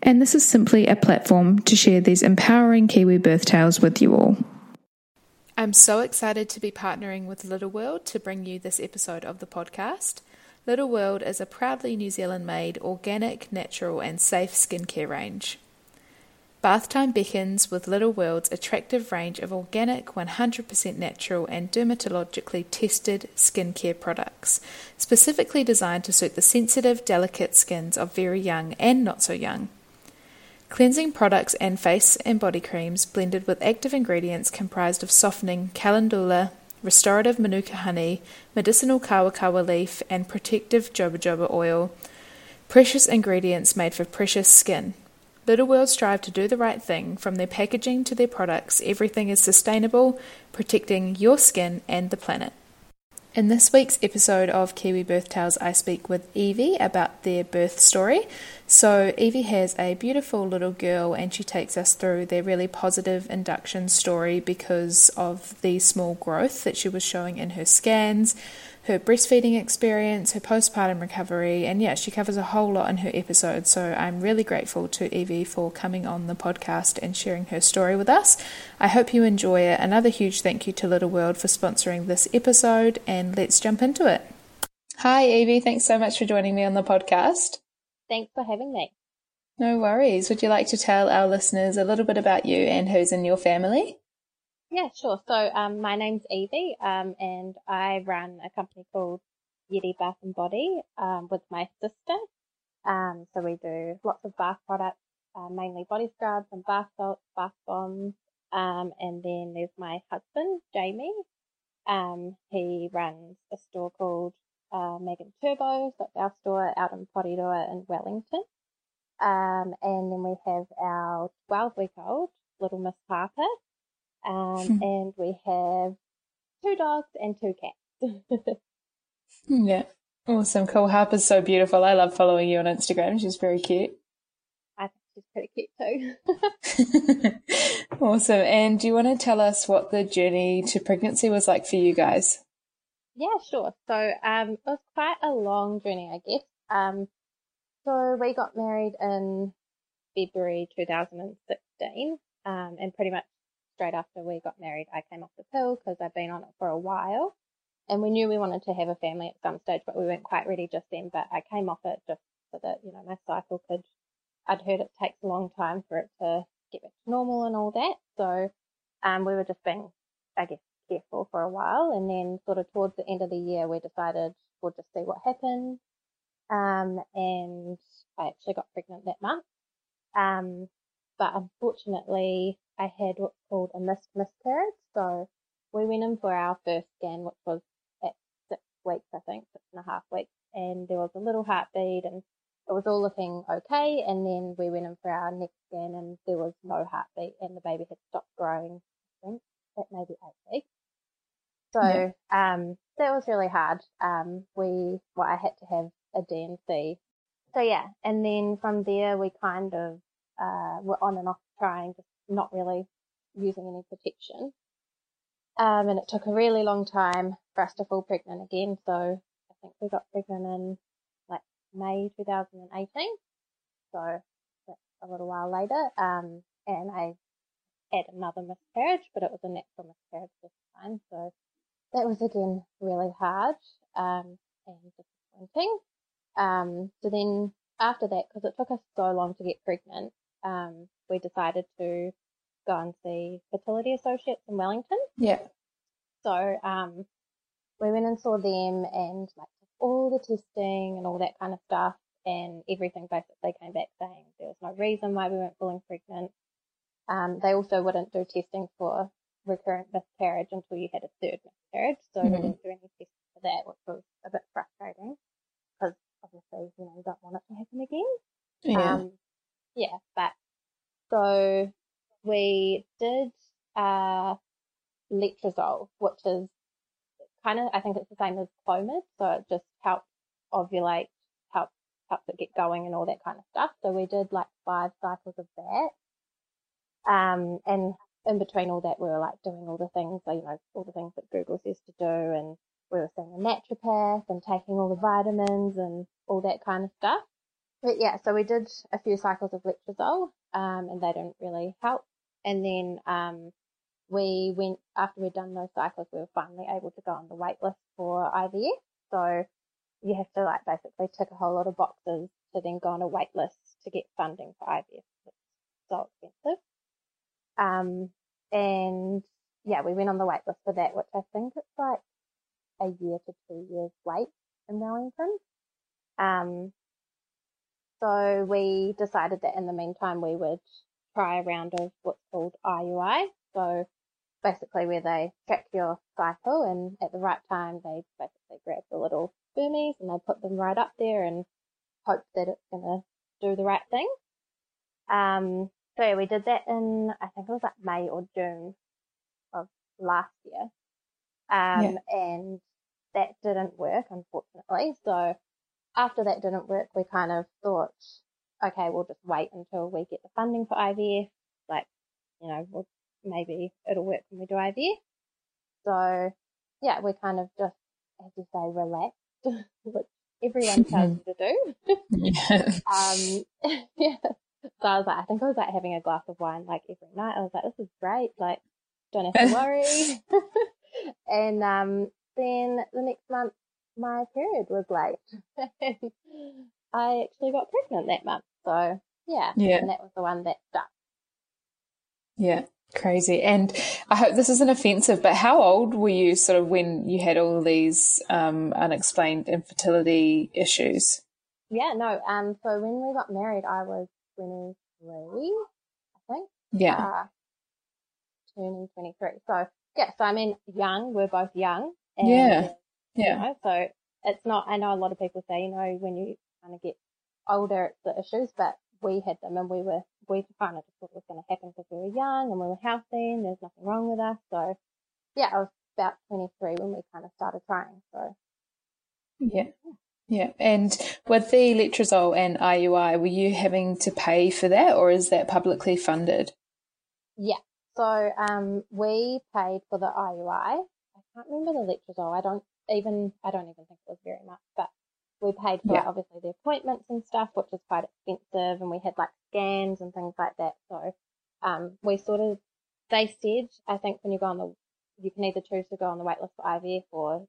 and this is simply a platform to share these empowering Kiwi birth tales with you all. I'm so excited to be partnering with Little World to bring you this episode of the podcast. Little World is a proudly New Zealand-made, organic, natural and safe skincare range. Bath time beckons with Little World's attractive range of organic, 100% natural and dermatologically tested skincare products, specifically designed to suit the sensitive, delicate skins of very young and not so young. Cleansing products and face and body creams blended with active ingredients comprised of softening calendula, restorative manuka honey, medicinal kawakawa leaf and protective jojoba oil, precious ingredients made for precious skin. Little World strive to do the right thing. From their packaging to their products, everything is sustainable, protecting your skin and the planet. In this week's episode of Kiwi Birth Tales, I speak with Evie about their birth story. So Evie has a beautiful little girl and she takes us through their really positive induction story because of the small growth that she was showing in her scans, her breastfeeding experience, her postpartum recovery, and yeah, she covers a whole lot in her episode. So I'm really grateful to Evie for coming on the podcast and sharing her story with us. I hope you enjoy it. Another huge thank you to Little World for sponsoring this episode, and let's jump into it. Hi Evie, thanks so much for joining me on the podcast. Thanks for having me. No worries. Would you like to tell our listeners a little bit about you and who's in your family? Yeah, sure. So my name's Evie and I run a company called Yeti Bath and Body with my sister. So we do lots of bath products, mainly body scrubs and bath salts, bath bombs. And then there's my husband, Jamie. He runs a store called Megan Turbo's. That's our store out in Porirua in Wellington. And then we have our 12-week-old, little Miss Harper. And we have 2 dogs and 2 cats. Yeah. Awesome. Cool. Harper's so beautiful. I love following you on Instagram. She's very cute. I think she's pretty cute too. Awesome. And do you want to tell us what the journey to pregnancy was like for you guys? Yeah, sure. So it was quite a long journey, I guess. So we got married in February 2016 and pretty much straight after we got married, I came off the pill because I'd been on it for a while and we knew we wanted to have a family at some stage, but we weren't quite ready just then. But I came off it just so that, you know, my cycle could, I'd heard it takes a long time for it to get back to normal and all that. So we were just being, I guess, careful for a while, and then sort of towards the end of the year we decided we'll just see what happens, and I actually got pregnant that month, but unfortunately I had what's called a miscarriage. So we went in for our first scan, which was at 6 weeks, I think 6.5 weeks, and there was a little heartbeat and it was all looking okay, and then we went in for our next scan and there was no heartbeat and the baby had stopped growing, I think, at maybe 8 weeks. So that was really hard. I had to have a D and C. So yeah, and then from there we kind of were on and off trying, just not really using any protection. And it took a really long time for us to fall pregnant again. So I think we got pregnant in like May 2018. So that's a little while later. And I had another miscarriage, but it was a natural miscarriage this time. So that was again really hard and disappointing. So then after that, because it took us so long to get pregnant, we decided to go and see Fertility Associates in Wellington. Yeah. So we went and saw them and like all the testing and all that kind of stuff, and everything basically came back saying there was no reason why we weren't feeling pregnant. They also wouldn't do testing for recurrent miscarriage until you had a third miscarriage, so we didn't do any testing for that, which was a bit frustrating because obviously, you know, you don't want it to happen again. Yeah. But so we did Letrozole, which is kind of, I think it's the same as Clomid, so it just helps ovulate, helps it get going and all that kind of stuff. So we did like 5 cycles of that, and in between all that we were like doing all the things, so, you know, all the things that Google says to do, and we were seeing a naturopath and taking all the vitamins and all that kind of stuff. But yeah, so we did a few cycles of Letrozole, and they didn't really help. And then we went, after we'd done those cycles, we were finally able to go on the wait list for IVF. So you have to like basically tick a whole lot of boxes to then go on a wait list to get funding for IVF. It's so expensive. And yeah, we went on the wait list for that, which I think it's like a year to 2 years wait in Wellington. So we decided that in the meantime we would try a round of what's called IUI. So basically where they track your cycle, and at the right time they basically grab the little boomies and they put them right up there and hope that it's going to do the right thing. So yeah, we did that in, I think it was like May or June of last year. And that didn't work, unfortunately. So after that didn't work, we kind of thought, okay, we'll just wait until we get the funding for IVF. Like, you know, we'll, maybe it'll work when we do IVF. So yeah, we kind of just, as you say, relaxed, which everyone tells you to do. So I was like, I think I was like having a glass of wine like every night. I was like, this is great. Like, don't have to worry. And then the next month, my period was late. I actually got pregnant that month. So, yeah. And that was the one that stuck. Yeah, crazy. And I hope this isn't offensive, but how old were you sort of when you had all these unexplained infertility issues? Yeah, no. So when we got married, I was 23, I think. Yeah. Turning 23. So, yeah, so I mean, young, we're both young. And, you know, so it's not, I know a lot of people say, you know, when you kind of get older, it's the issues, but we had them and we kind of just thought it was going to happen because we were young and we were healthy and there's nothing wrong with us. So, yeah, I was about 23 when we kind of started trying. So, yeah. And with the Letrozole and IUI, were you having to pay for that, or is that publicly funded? Yeah. So we paid for the IUI. I can't remember the Letrozole. I don't even think it was very much, but we paid for obviously the appointments and stuff, which is quite expensive, and we had like scans and things like that. So we sort of, they said, I think when you go on the, you can either choose to go on the waitlist for IVF or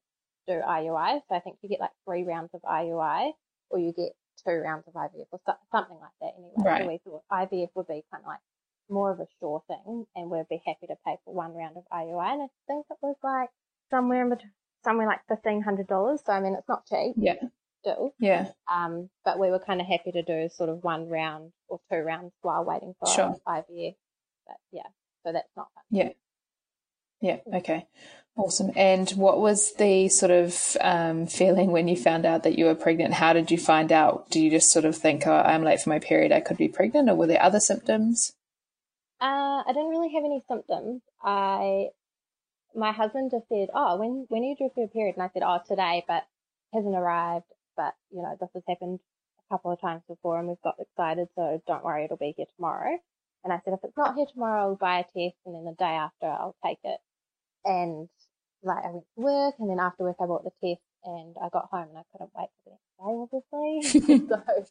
do IUI. So I think you get like 3 rounds of IUI, or you get 2 rounds of IVF or something like that. Anyway, right. So we thought IVF would be kind of like more of a sure thing, and we'd be happy to pay for 1 round of IUI, and I think it was like somewhere in between, somewhere like $1,500. So I mean, it's not cheap. Yeah. Still. Yeah. But we were kind of happy to do sort of 1 round or 2 rounds while waiting for IVF. But yeah, so that's not fun. Yeah. Okay. Awesome. And what was the sort of feeling when you found out that you were pregnant? How did you find out? Do you just sort of think, oh, I'm late for my period, I could be pregnant, or were there other symptoms? I didn't really have any symptoms. My husband just said, oh, when are you due for your period? And I said, oh, today, but hasn't arrived. But, you know, this has happened a couple of times before and we've got excited, so don't worry, it'll be here tomorrow. And I said, if it's not here tomorrow, I'll buy a test, and then the day after I'll take it. And, like, I went to work, and then after work I bought the test, and I got home and I couldn't wait for the next day, obviously.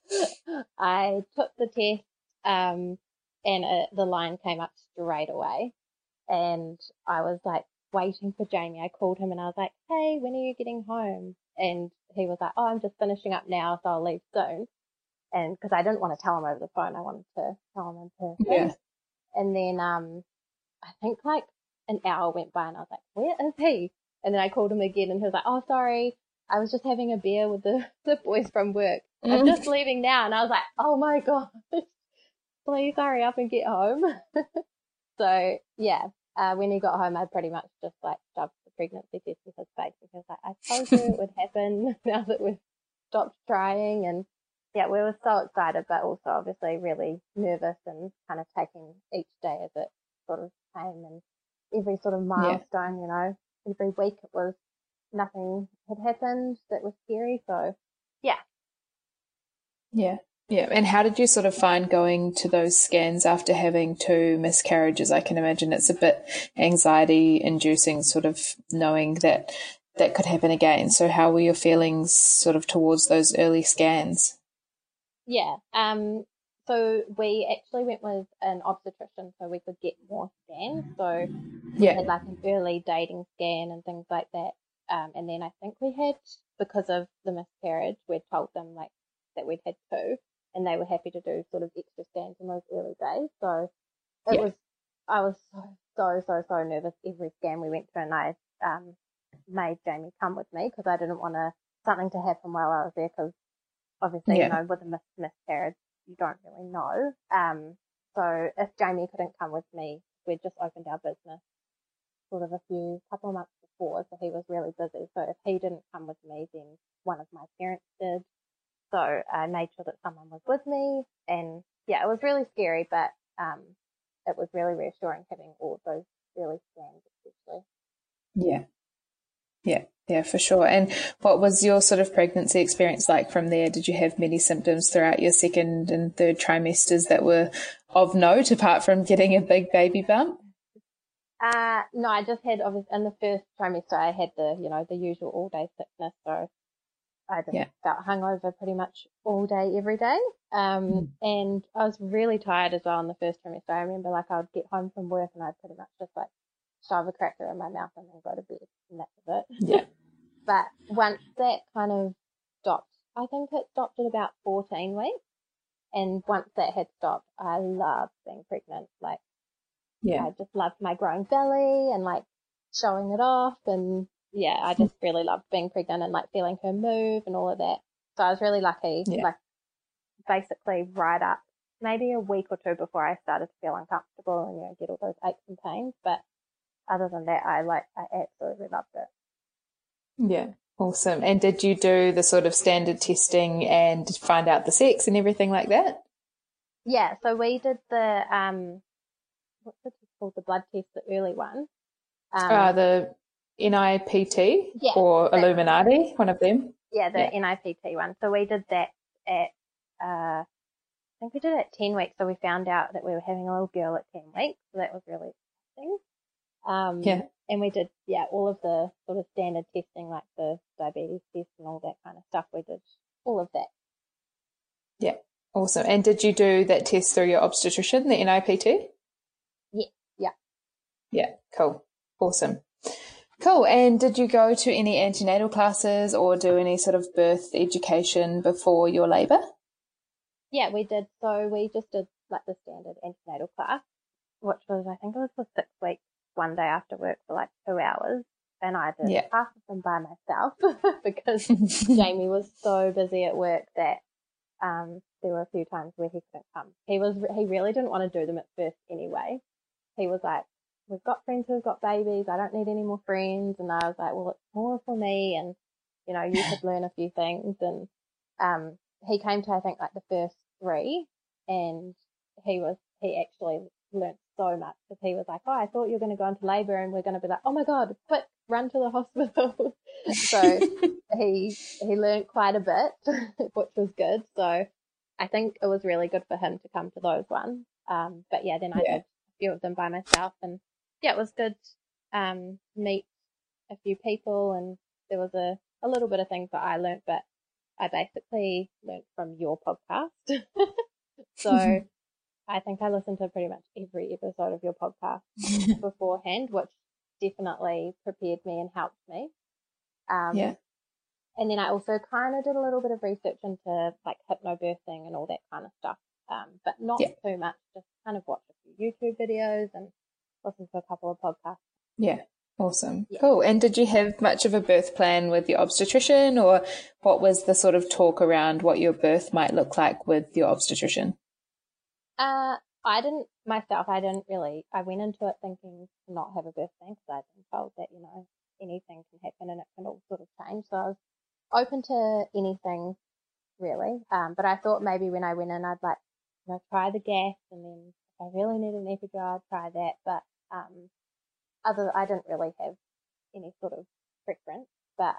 So I took the test, and the line came up straight away, and I was like waiting for Jamie. I called him and I was like, hey, when are you getting home? And he was like, oh, I'm just finishing up now, so I'll leave soon. and because I didn't want to tell him over the phone, I wanted to tell him in person. Yeah. And then I think like an hour went by and I was like, where is he? And then I called him again and he was like, oh, sorry, I was just having a beer with the boys from work. I'm just leaving now. And I was like, oh my gosh, please hurry up and get home. So yeah, when he got home, I pretty much just like shoved the pregnancy test in his face because like, I told you it would happen now that we've stopped trying. And yeah, we were so excited, but also obviously really nervous and kind of taking each day as it sort of came and every sort of milestone, you know, every week it was nothing had happened that was scary. So yeah. Yeah. Yeah. And how did you sort of find going to those scans after having two miscarriages? I can imagine it's a bit anxiety inducing, sort of knowing that that could happen again. So how were your feelings sort of towards those early scans? Yeah. So we actually went with an obstetrician so we could get more scans. So we had like an early dating scan and things like that. And then I think we had, because of the miscarriage, we'd told them like that we'd had two, and they were happy to do sort of extra scans in those early days. So it was, I was so nervous every scan we went through, and I made Jamie come with me because I didn't want something to happen while I was there, because obviously, you know, with a miscarriage, you don't really know. So if Jamie couldn't come with me, we'd just opened our business sort of a couple of months before, so he was really busy. So if he didn't come with me, then one of my parents did. So I made sure that someone was with me, and yeah, it was really scary, but it was really reassuring having all of those early scans, especially. Yeah. Yeah. Yeah, for sure. And what was your sort of pregnancy experience like from there? Did you have many symptoms throughout your second and third trimesters that were of note, apart from getting a big baby bump? No, I just had, obviously, in the first trimester, I had the usual all-day sickness, so I just felt hungover pretty much all day, every day. And I was really tired as well in the first trimester. I remember like I would get home from work and I'd pretty much just like shove a cracker in my mouth and then go to bed, and that was it. Yeah. But once that kind of stopped, I think it stopped at about 14 weeks. And once that had stopped, I loved being pregnant. Like, I just loved my growing belly and like showing it off, and I just really loved being pregnant and like feeling her move and all of that. So I was really lucky, like basically right up maybe a week or two before I started to feel uncomfortable and, you know, get all those aches and pains. But other than that, I absolutely loved it. Yeah. Awesome. And did you do the sort of standard testing and find out the sex and everything like that? Yeah. So we did the, what's it called? The blood test, the early one. The NIPT or Illuminati, one of them. Yeah, the NIPT one. So we did that at, I think we did it at 10 weeks. So we found out that we were having a little girl at 10 weeks. So that was really exciting. And we did, all of the sort of standard testing, like the diabetes test and all that kind of stuff. We did all of that. Yeah, awesome. And did you do that test through your obstetrician, the NIPT? Yeah. Yeah, cool. Awesome. Cool. And did you go to any antenatal classes or do any sort of birth education before your labour? Yeah, we did. So we just did like the standard antenatal class, which was, I think it was for 6 weeks, one day after work for like 2 hours. And I did half of them by myself because Jamie was so busy at work that there were a few times where he couldn't come. He really didn't want to do them at first anyway. He was like, we've got friends who've got babies, I don't need any more friends. And I was like, well, it's more for me, and, you know, you could learn a few things. And he came to, I think, like the first three, and he actually learnt so much, because he was like, oh, I thought you were going to go into labour and we're going to be like, oh my God, quick, run to the hospital. So he learnt quite a bit, which was good. So I think it was really good for him to come to those ones. But yeah, then I did a few of them by myself, and yeah, it was good meet a few people, and there was a little bit of things that I learnt, but I basically learnt from your podcast. So I think I listened to pretty much every episode of your podcast beforehand, which definitely prepared me and helped me. And then I also kind of did a little bit of research into like hypnobirthing and all that kind of stuff, but not too much, just kind of watched a few YouTube videos and listened to a couple of podcasts. Yeah, awesome. Yeah. Cool. And did you have much of a birth plan with your obstetrician, or what was the sort of talk around what your birth might look like with your obstetrician? I didn't really, I went into it thinking to not have a birth plan because I'd been told that, you know, anything can happen and it can all sort of change. So I was open to anything really. But I thought maybe when I went in, I'd like, you know, try the gas, and then if I really needed an epidural, I'd try that. But, I didn't really have any sort of preference. But,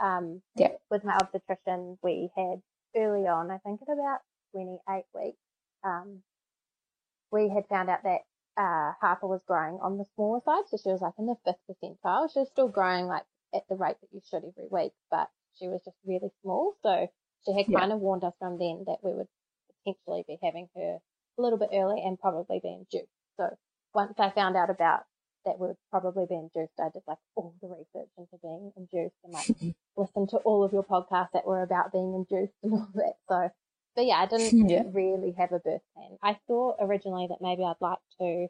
with my obstetrician, we had early on, I think at about 28 weeks, we had found out that Harper was growing on the smaller side, so she was like in the 5th percentile. She was still growing like at the rate that you should every week, but she was just really small. So she had kind of warned us from then that we would potentially be having her a little bit early and probably be induced. So once I found out about that we would probably be induced, I did like all the research into being induced and like listened to all of your podcasts that were about being induced and all that. So. But yeah, I didn't really have a birth plan. I thought originally that maybe I'd like to, you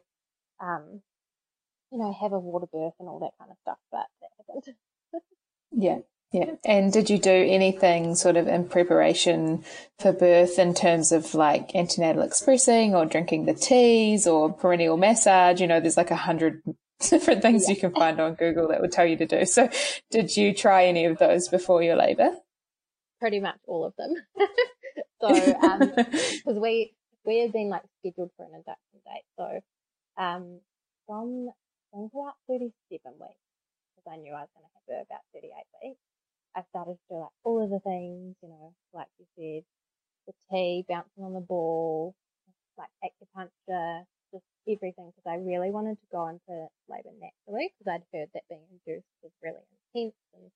know, have a water birth and all that kind of stuff, but that happened. Yeah. And did you do anything sort of in preparation for birth in terms of like antenatal expressing or drinking the teas or perennial massage? You know, there's like 100 different things you can find on Google that would tell you to do. So did you try any of those before your labour? Pretty much all of them. So, because we had been like scheduled for an induction date. So, from about 37 weeks, because I knew I was going to have her about 38 weeks, I started to do like all of the things, you know, like you said, the tea, bouncing on the ball, like acupuncture, just everything, because I really wanted to go into labour naturally, because I'd heard that being induced was really intense and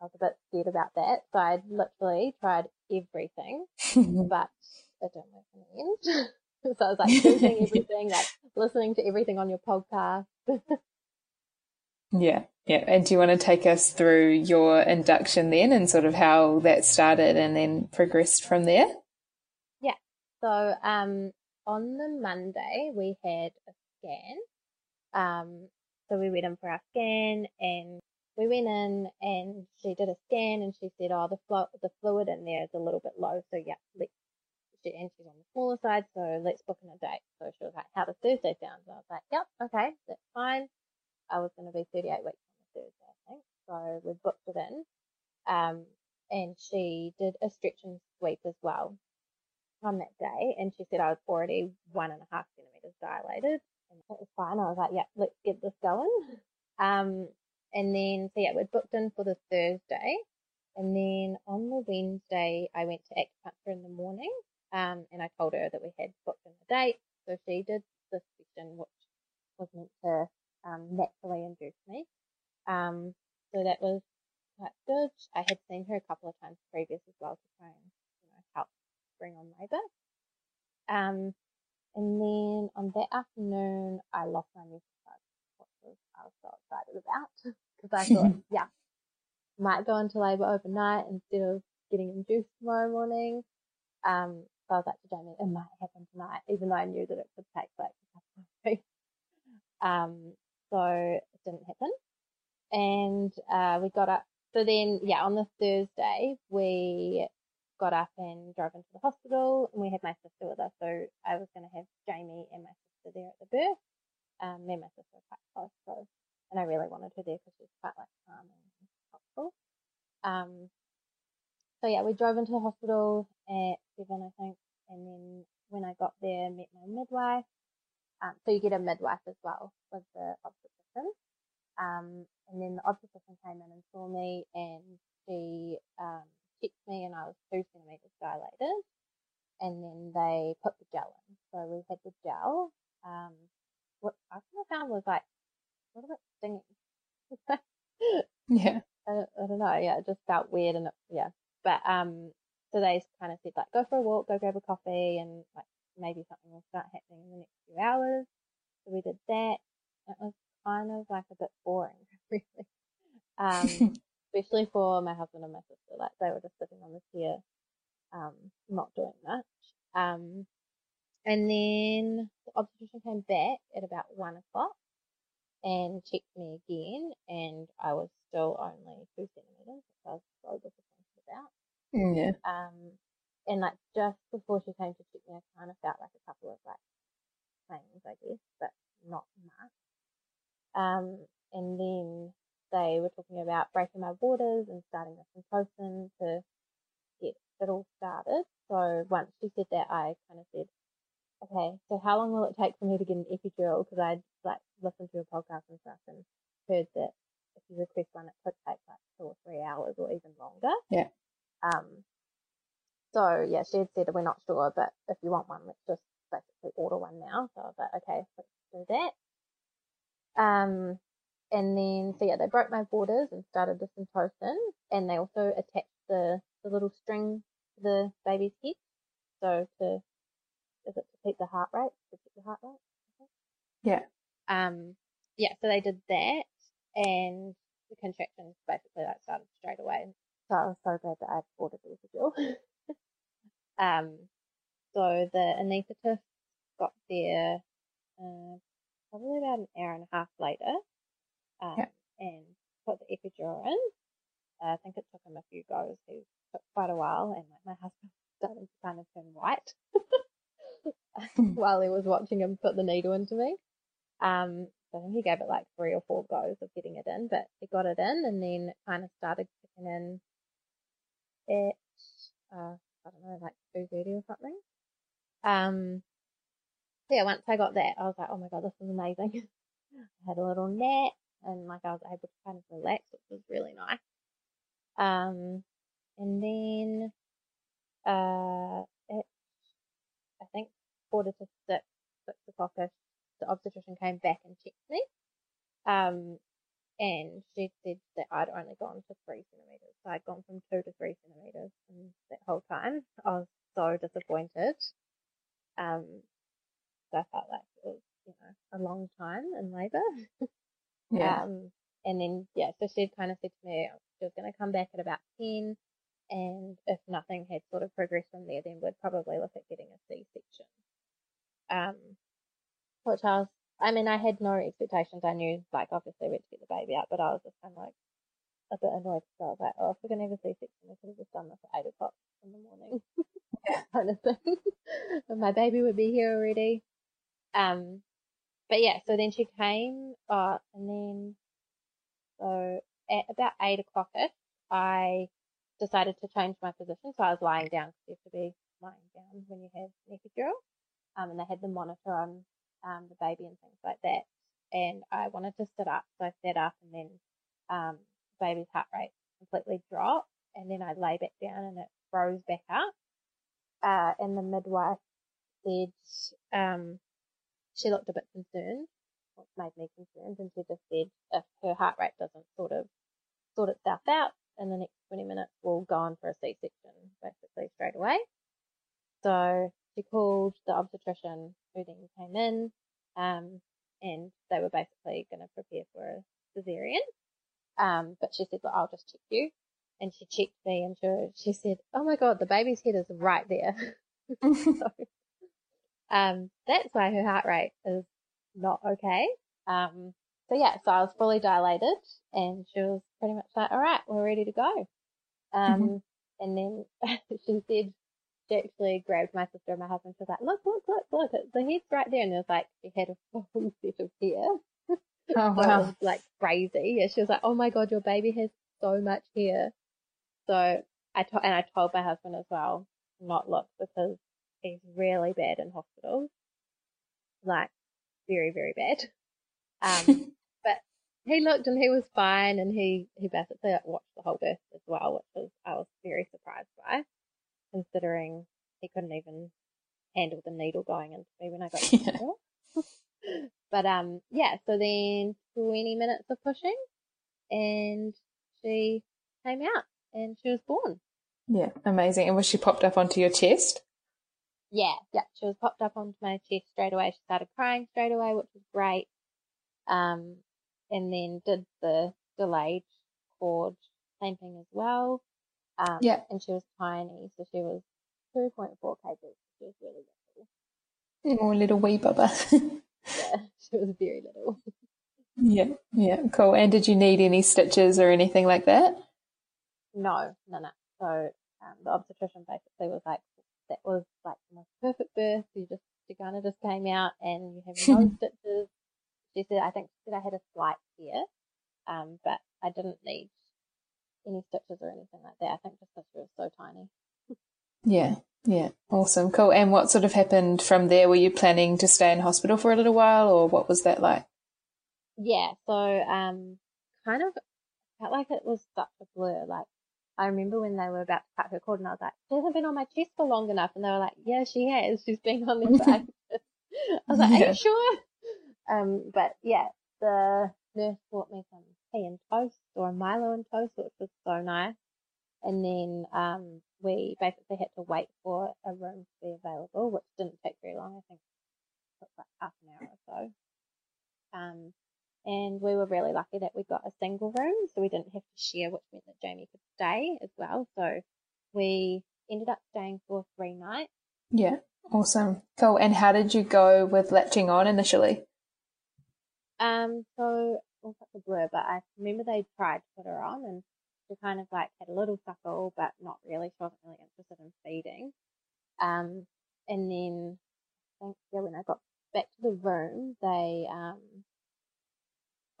I was a bit scared about that, so I literally tried everything, but it didn't work in the end. So I was like doing everything, like listening to everything on your podcast. Yeah. And do you want to take us through your induction then and sort of how that started and then progressed from there? Yeah. So on the Monday, we had a scan. So we went in for our scan and we went in and she did a scan and she said, oh, the fluid in there is a little bit low. So, she's on the smaller side. So let's book in a date. So she was like, how does Thursday sound? And I was like, yep, okay, that's fine. I was going to be 38 weeks on Thursday, I think. So we booked it in. And she did a stretch and sweep as well on that day. And she said I was already 1.5 centimeters dilated. And that was fine. I was like, yep, let's get this going. And then, we're booked in for the Thursday. And then on the Wednesday, I went to acupuncture in the morning. And I told her that we had booked in the date. So she did this session, which was meant to, naturally induce me. So that was quite good. I had seen her a couple of times previous as well to try and, you know, help bring on labour. And then on that afternoon, I lost my memory. I was so excited about because I thought, might go into labour overnight instead of getting induced tomorrow morning. So I was like to Jamie, it might happen tonight, even though I knew that it could take like a couple of weeks. So it didn't happen. And we got up. So then, on the Thursday, we got up and drove into the hospital and we had my sister with us. So I was going to have Jamie and my sister there at the birth. Me and my sister are quite close, and I really wanted her there because she was quite like calm and helpful. We drove into the hospital at 7, I think, and then when I got there, met my midwife. So you get a midwife as well with the obstetrician. And then the obstetrician came in and saw me, and she checked me, and I was 2 centimeters dilated. And then they put the gel in, so we had the gel. What I kind of found was like a little bit stingy. I don't know. It just felt weird and But so they kind of said like, go for a walk, go grab a coffee, and like maybe something will start happening in the next few hours. So we did that. It was kind of like a bit boring, really. especially for my husband and my sister. Like, they were just sitting on the chair, not doing much. And then the obstetrician came back at about 1 o'clock and checked me again, and I was still only 2 centimeters, which I was so disappointed about. Yeah. And like just before she came to check me, I kind of felt like a couple of like things, I guess, but not much. And then they were talking about breaking my waters and starting the symptosin to get it all started. So once she said that, I kind of said, okay, so how long will it take for me to get an epidural? Because I'd like listened to a podcast and stuff and heard that if you request one, it could take like 2 or 3 hours or even longer. Yeah. So yeah, she had said we're not sure, but if you want one, let's just basically order one now. So I was like, okay, let's do that. And then, so yeah, they broke my borders and started the syntocin, and they also attached the little string to the baby's head. So to keep the heart rate? Yeah. Yeah, so they did that, and the contractions basically like started straight away. So I was so glad that I ordered the epidural. So the anaesthetist got there probably about an hour and a half later. And put the epidural in. I think it took him a few goes. He took quite a while, and like my husband started to kind of turn white while he was watching him put the needle into me. So I think he gave it like 3 or 4 goes of getting it in, but he got it in, and then it kind of started kicking in at I don't know, like 2:30 or something. So yeah, once I got that, I was like, oh my god, this is amazing. I had a little nap, and like I was able to kind of relax, which was really nice. And then at I think 5:45, 6 o'clock-ish, the obstetrician came back and checked me. And she said that I'd only gone to 3 centimeters. So I'd gone from 2 to 3 centimeters, and that whole time I was so disappointed. So I felt like it was, you know, a long time in labour. Yeah. And then, yeah, so she'd kind of said to me she was going to come back at about 10, and if nothing had sort of progressed from there, then we'd probably look at getting a C-section. Which I was, I mean, I had no expectations. I knew, like, obviously we had to get the baby out, but I was just kind of, like, a bit annoyed. So I was like, oh, if we're going to have a C-section, we could have just done this at 8 o'clock in the morning. Kind of thing. And my baby would be here already. But yeah, so then she came, and then, so at about 8 o'clock-ish, I decided to change my position. So I was lying down, because you have to be lying down when you have an epidural. And they had the monitor on, the baby and things like that. And I wanted to sit up. So I sat up, and then, the baby's heart rate completely dropped. And then I lay back down, and it rose back up. And the midwife said, she looked a bit concerned, which made me concerned, and she just said if her heart rate doesn't sort itself out in the next 20 minutes, we'll go on for a C-section basically straight away. So she called the obstetrician, who then came in, and they were basically going to prepare for a cesarean. But she said, well, I'll just check you. And she checked me, and she said, oh my god, the baby's head is right there. So, that's why her heart rate is not okay. So yeah, so I was fully dilated, and she was pretty much like, all right, we're ready to go. And then she said, she actually grabbed my sister and my husband. She was like, look, the head's right there. And it was like, she had a full set of hair. Oh, wow. It was like crazy. Yeah, she was like, oh my god, your baby has so much hair. So I told my husband as well, not look, because he's really bad in hospitals, like very, very bad. But he looked, and he was fine, and he basically watched the whole birth as well, which was, I was very surprised by, considering he couldn't even handle the needle going into me when I got the needle. But yeah, so then 20 minutes of pushing, and she came out, and she was born. Yeah, amazing. And was she popped up onto your chest? Yeah, she was popped up onto my chest straight away. She started crying straight away, which was great. And then did the delayed cord same thing as well. Yeah. And she was tiny, so she was 2.4 kg. She was really little. More little wee bubba. Yeah, she was very little. Yeah, yeah, cool. And did you need any stitches or anything like that? No. So the obstetrician basically was like, that was like the most perfect birth. She kind of just came out and you have no stitches. She said, I had a slight tear, but I didn't need any stitches or anything like that. I think just because she was so tiny. Yeah. Awesome. Cool. And what sort of happened from there? Were you planning to stay in hospital for a little while, or what was that like? Yeah, so kind of felt like it was such a blur. Like, I remember when they were about to cut her cord and I was like, she hasn't been on my chest for long enough. And they were like, yeah, she has. She's been on this side. I was like, are you sure? But, yeah, the nurse brought me some tea and toast, or a Milo and toast, which was so nice. And then we basically had to wait for a room to be available, which didn't take very long. I think it took like half an hour or so. And we were really lucky that we got a single room, so we didn't have to share, which meant that Jamie could stay as well. So we ended up staying for 3 nights. Yeah, awesome. Cool. And how did you go with latching on initially? So, well, that's a blur, but I remember they tried to put her on and she kind of like had a little suckle, but not really. She wasn't really interested in feeding. And then I think, yeah, when I got back to the room, they,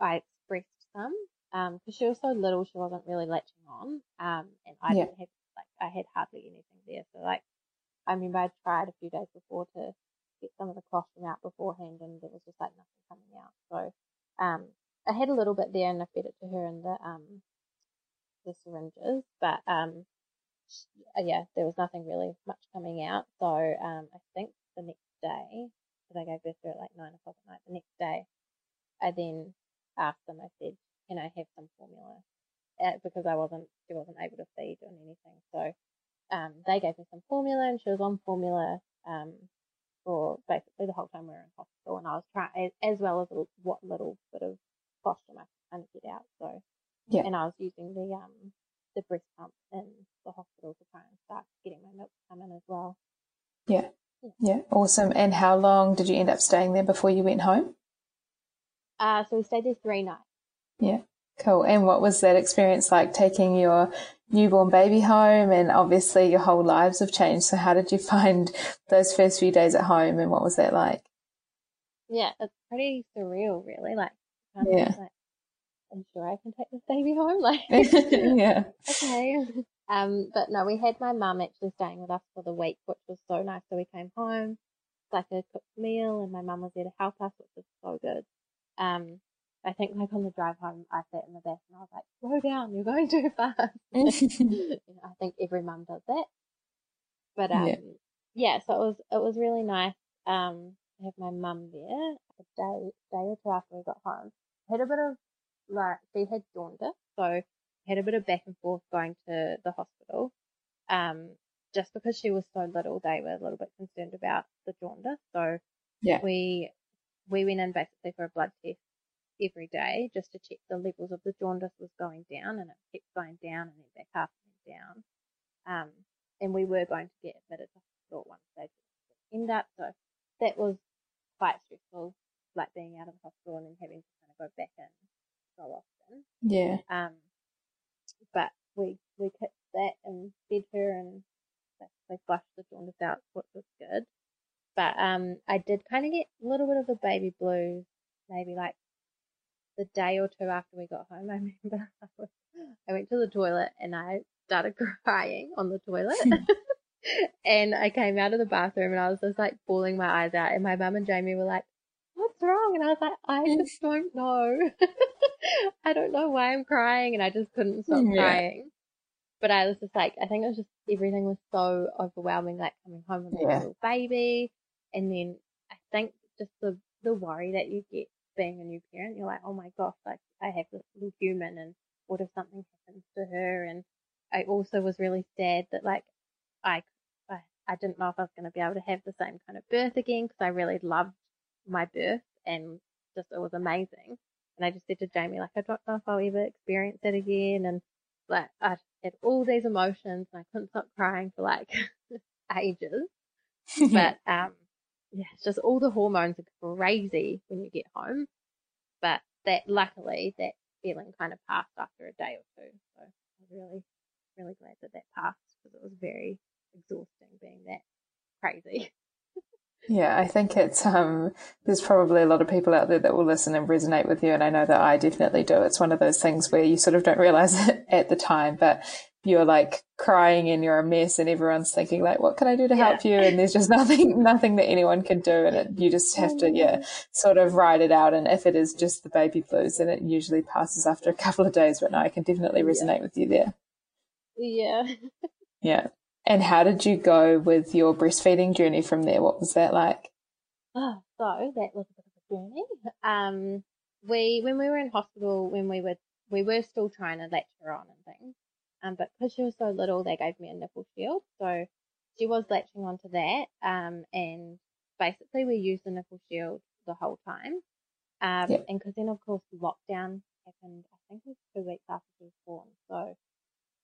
I expressed some, because she was so little, she wasn't really latching on, and I didn't have, I had hardly anything there, so, I remember I tried a few days before to get some of the colostrum out beforehand, and there was just, nothing coming out, so, I had a little bit there, and I fed it to her in the syringes, but, yeah, there was nothing really much coming out, so, I think the next day, because I gave birth to her at, 9:00 at night, the next day, I then asked them, I said, can I have some formula? Because she wasn't able to feed on anything. So, they gave me some formula and she was on formula, for basically the whole time we were in hospital. And I was trying, as well as what little bit of colostrum I could kind of get out. So, yeah. And I was using the breast pump in the hospital to try and start getting my milk to come in as well. Yeah. Yeah. Awesome. And how long did you end up staying there before you went home? So we stayed there 3 nights. Yeah, cool. And what was that experience like, taking your newborn baby home? And obviously your whole lives have changed. So how did you find those first few days at home, and what was that like? Yeah, it's pretty surreal, really. I'm sure I can take this baby home. Yeah. Okay. But no, we had my mum actually staying with us for the week, which was so nice. So we came home, a cooked meal, and my mum was there to help us, which was so good. I think on the drive home, I sat in the back and I was like, slow down, you're going too fast. I think every mum does that. But, yeah, so it was really nice, to have my mum there a day or two after we got home. Had a bit of, she had jaundice, so had a bit of back and forth going to the hospital. Just because she was so little, they were a little bit concerned about the jaundice. So we went in basically for a blood test every day just to check the levels of the jaundice was going down, and it kept going down and then back up and down. And we were going to get admitted to hospital at one stage and end up. So that was quite stressful, being out of the hospital and then having to kind of go back in so often. Yeah. But we kicked that and fed her and basically flushed the jaundice out, which was good. But I did kind of get a little bit of the baby blues, maybe the day or two after we got home. I remember I went to the toilet and I started crying on the toilet. And I came out of the bathroom and I was just bawling my eyes out. And my mum and Jamie were like, what's wrong? And I was like, I just don't know. I don't know why I'm crying. And I just couldn't stop crying. But I was just I think it was just everything was so overwhelming, coming home with a little baby. And then I think just the worry that you get being a new parent, you're like, oh my gosh, I have this little human, and what if something happens to her? And I also was really sad that I didn't know if I was going to be able to have the same kind of birth again, because I really loved my birth and just it was amazing. And I just said to Jamie, I don't know if I'll ever experience it again. And Like, I had all these emotions and I couldn't stop crying for like ages. But yeah, it's just all the hormones are crazy when you get home. But that, luckily, that feeling kind of passed after a day or two. So I'm really, really glad that that passed, because it was very exhausting being that crazy. Yeah, I think it's there's probably a lot of people out there that will listen and resonate with you, and I know that I definitely do. It's one of those things where you sort of don't realize it at the time, but you're like crying and you're a mess and everyone's thinking like, what can I do to help you? And there's just nothing that anyone can do, and it, you just have to sort of ride it out. And if it is just the baby blues, then it usually passes after a couple of days. But no, I can definitely resonate with you there. Yeah. And how did you go with your breastfeeding journey from there? What was that like? Oh, so that was a bit of a journey. When we were in hospital, we were still trying to latch her on and things. But because she was so little, they gave me a nipple shield. So she was latching onto that. And basically we used the nipple shield the whole time. And because then, of course, lockdown happened, I think it was 2 weeks after she was born. So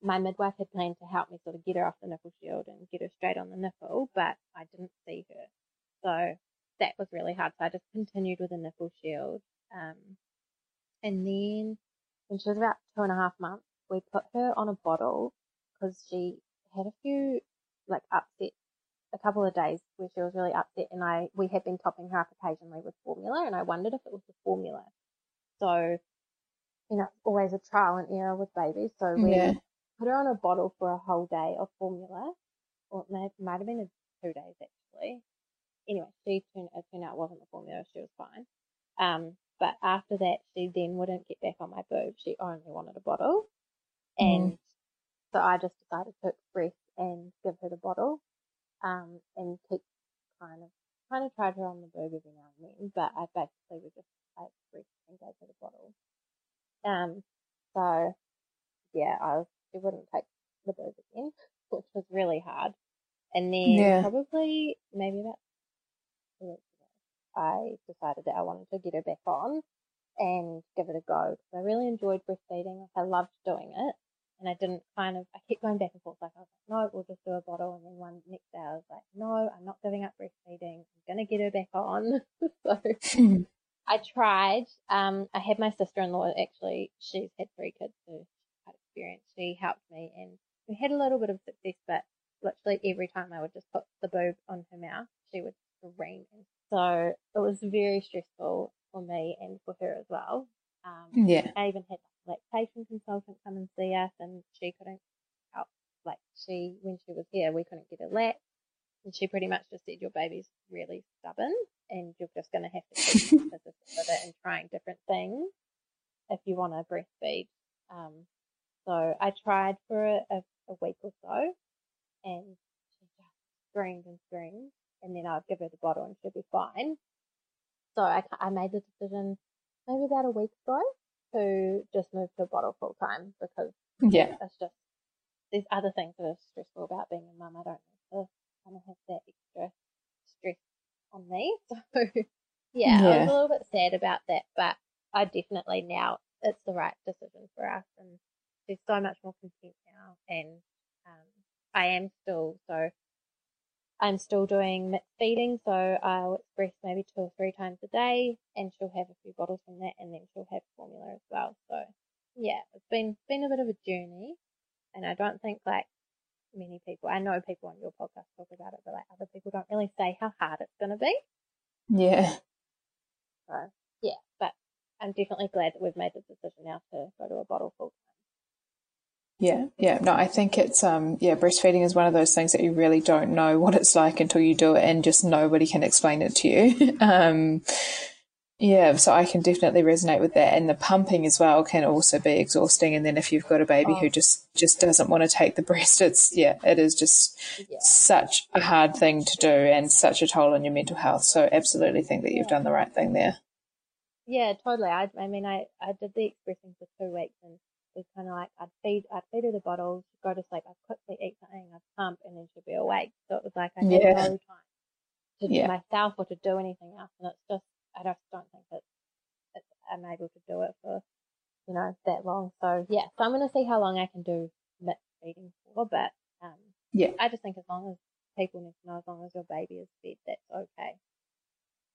my midwife had planned to help me sort of get her off the nipple shield and get her straight on the nipple, but I didn't see her. So that was really hard. So I just continued with the nipple shield. And then when she was about 2.5 months, we put her on a bottle because she had a few, like, upset, a couple of days where she was really upset, and we had been topping her up occasionally with formula, and I wondered if it was the formula. So, you know, always a trial and error with babies. So we put her on a bottle for a whole day of formula, or it might have been 2 days actually. Anyway, it turned out it wasn't the formula, she was fine. But after that, she then wouldn't get back on my boob. She only wanted a bottle. And so I just decided to express and give her the bottle, and keep kind of tried her on the boob every now and then, but I basically I expressed and gave her the bottle. So yeah, she wouldn't take the boob again, which was really hard. And then probably maybe about 2 weeks ago, I decided that I wanted to get her back on and give it a go. So I really enjoyed breastfeeding. I loved doing it. And I kept going back and forth. Like, I was like, no, we'll just do a bottle. And then one next day I was like, no, I'm not giving up breastfeeding. I'm going to get her back on. So I tried. I had my sister-in-law, actually, she's had 3 kids, so quite experienced. She helped me, and we had a little bit of success, but literally every time I would just put the boob on her mouth, she would scream. So it was very stressful for me and for her as well. I even had a lactation consultant come and see us, and she couldn't help. Like, when she was here, we couldn't get her lax, and she pretty much just said, your baby's really stubborn and you're just going to have to keep consistent with it and trying different things if you want to breastfeed. So I tried for a week or so, and she just screamed and screamed, and then I would give her the bottle and she'd be fine. So I made the decision maybe about a week ago to just move to a bottle full time, because it's just, there's other things that are stressful about being a mum. I don't want to kind of have that extra stress on me. So I was a little bit sad about that, but I definitely now it's the right decision for us, and there's so much more content now. And I'm still doing mixed feeding, so I'll express maybe 2 or 3 times a day, and she'll have a few bottles from that, and then she'll have formula as well. So yeah, it's been a bit of a journey, and I don't think, like, many people, I know people on your podcast talk about it, but like, other people don't really say how hard it's going to be. Yeah. So yeah, but I'm definitely glad that we've made the decision now to go to a bottle full time. Yeah. No, I think it's, breastfeeding is one of those things that you really don't know what it's like until you do it, and just nobody can explain it to you. So I can definitely resonate with that. And the pumping as well can also be exhausting. And then if you've got a baby who just doesn't want to take the breast, it is just such a hard thing to do and such a toll on your mental health. So absolutely think that you've done the right thing there. Yeah, totally. I mean, I did the expressing for 2 weeks, and was kind of like, I'd feed her the bottle, she'd go to sleep, I'd quickly eat something, I'd pump, and then she'd be awake. So it was like I had no time to do myself or to do anything else. And it's just, I just don't think that I'm able to do it for, that that long. So yeah, so I'm going to see how long I can do mixed feeding for, but yeah, I just think as long as people need to know, as long as your baby is fed, that's okay.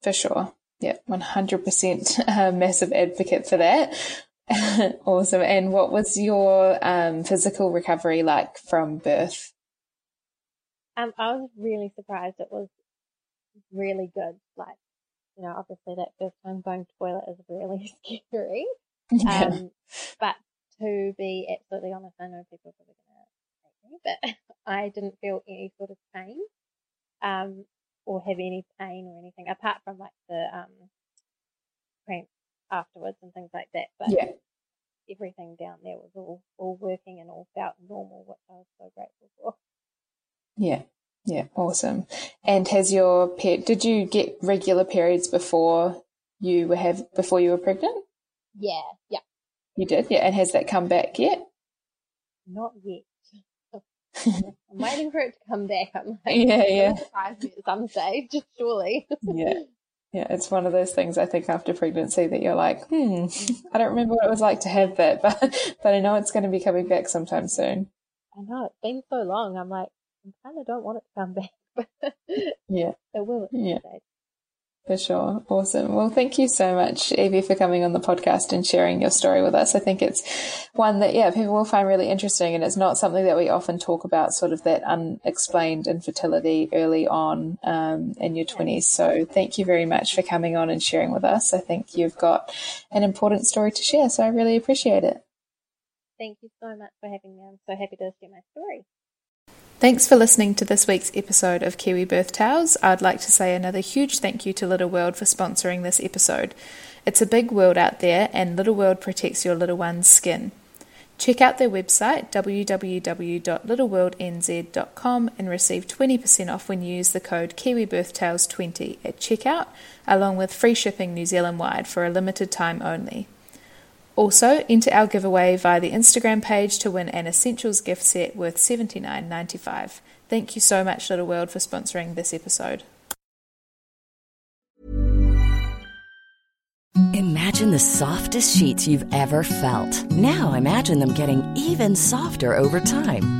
For sure. Yeah, 100%. A massive advocate for that. Awesome. And what was your physical recovery like from birth? I was really surprised. It was really good. Like, you know, obviously that first time going to the toilet is really scary. Yeah. But to be absolutely honest, I know people are going to hate me, but I didn't feel any sort of pain or have any pain or anything apart from like the cramps afterwards and things like that. But yeah, everything down there was all working and all felt normal, which I was so grateful for. Yeah. Yeah, awesome. And has your pet, did you get regular periods before you were pregnant? Yeah, yeah. You did? Yeah. And has that come back yet? Not yet. I'm waiting for it to come back. I'm like, yeah. Surprise me at some stage, surely. Yeah. Yeah, it's one of those things I think after pregnancy that you're like, I don't remember what it was like to have that, but I know it's going to be coming back sometime soon. I know, it's been so long. I'm like, I kind of don't want it to come back, but yeah, it will. Yeah, for sure. Awesome. Well, thank you so much, Evie, for coming on the podcast and sharing your story with us. I think it's one that, yeah, people will find really interesting, and it's not something that we often talk about, sort of that unexplained infertility early on in your 20s. So thank you very much for coming on and sharing with us. I think you've got an important story to share, so I really appreciate it. Thank you so much for having me. I'm so happy to share my story. Thanks for listening to this week's episode of Kiwi Birth Tales. I'd like to say another huge thank you to Little World for sponsoring this episode. It's a big world out there, and Little World protects your little one's skin. Check out their website, www.littleworldnz.com, and receive 20% off when you use the code Kiwibirthtales20 at checkout, along with free shipping New Zealand-wide for a limited time only. Also, enter our giveaway via the Instagram page to win an Essentials gift set worth $79.95. Thank you so much, Little World, for sponsoring this episode. Imagine the softest sheets you've ever felt. Now imagine them getting even softer over time.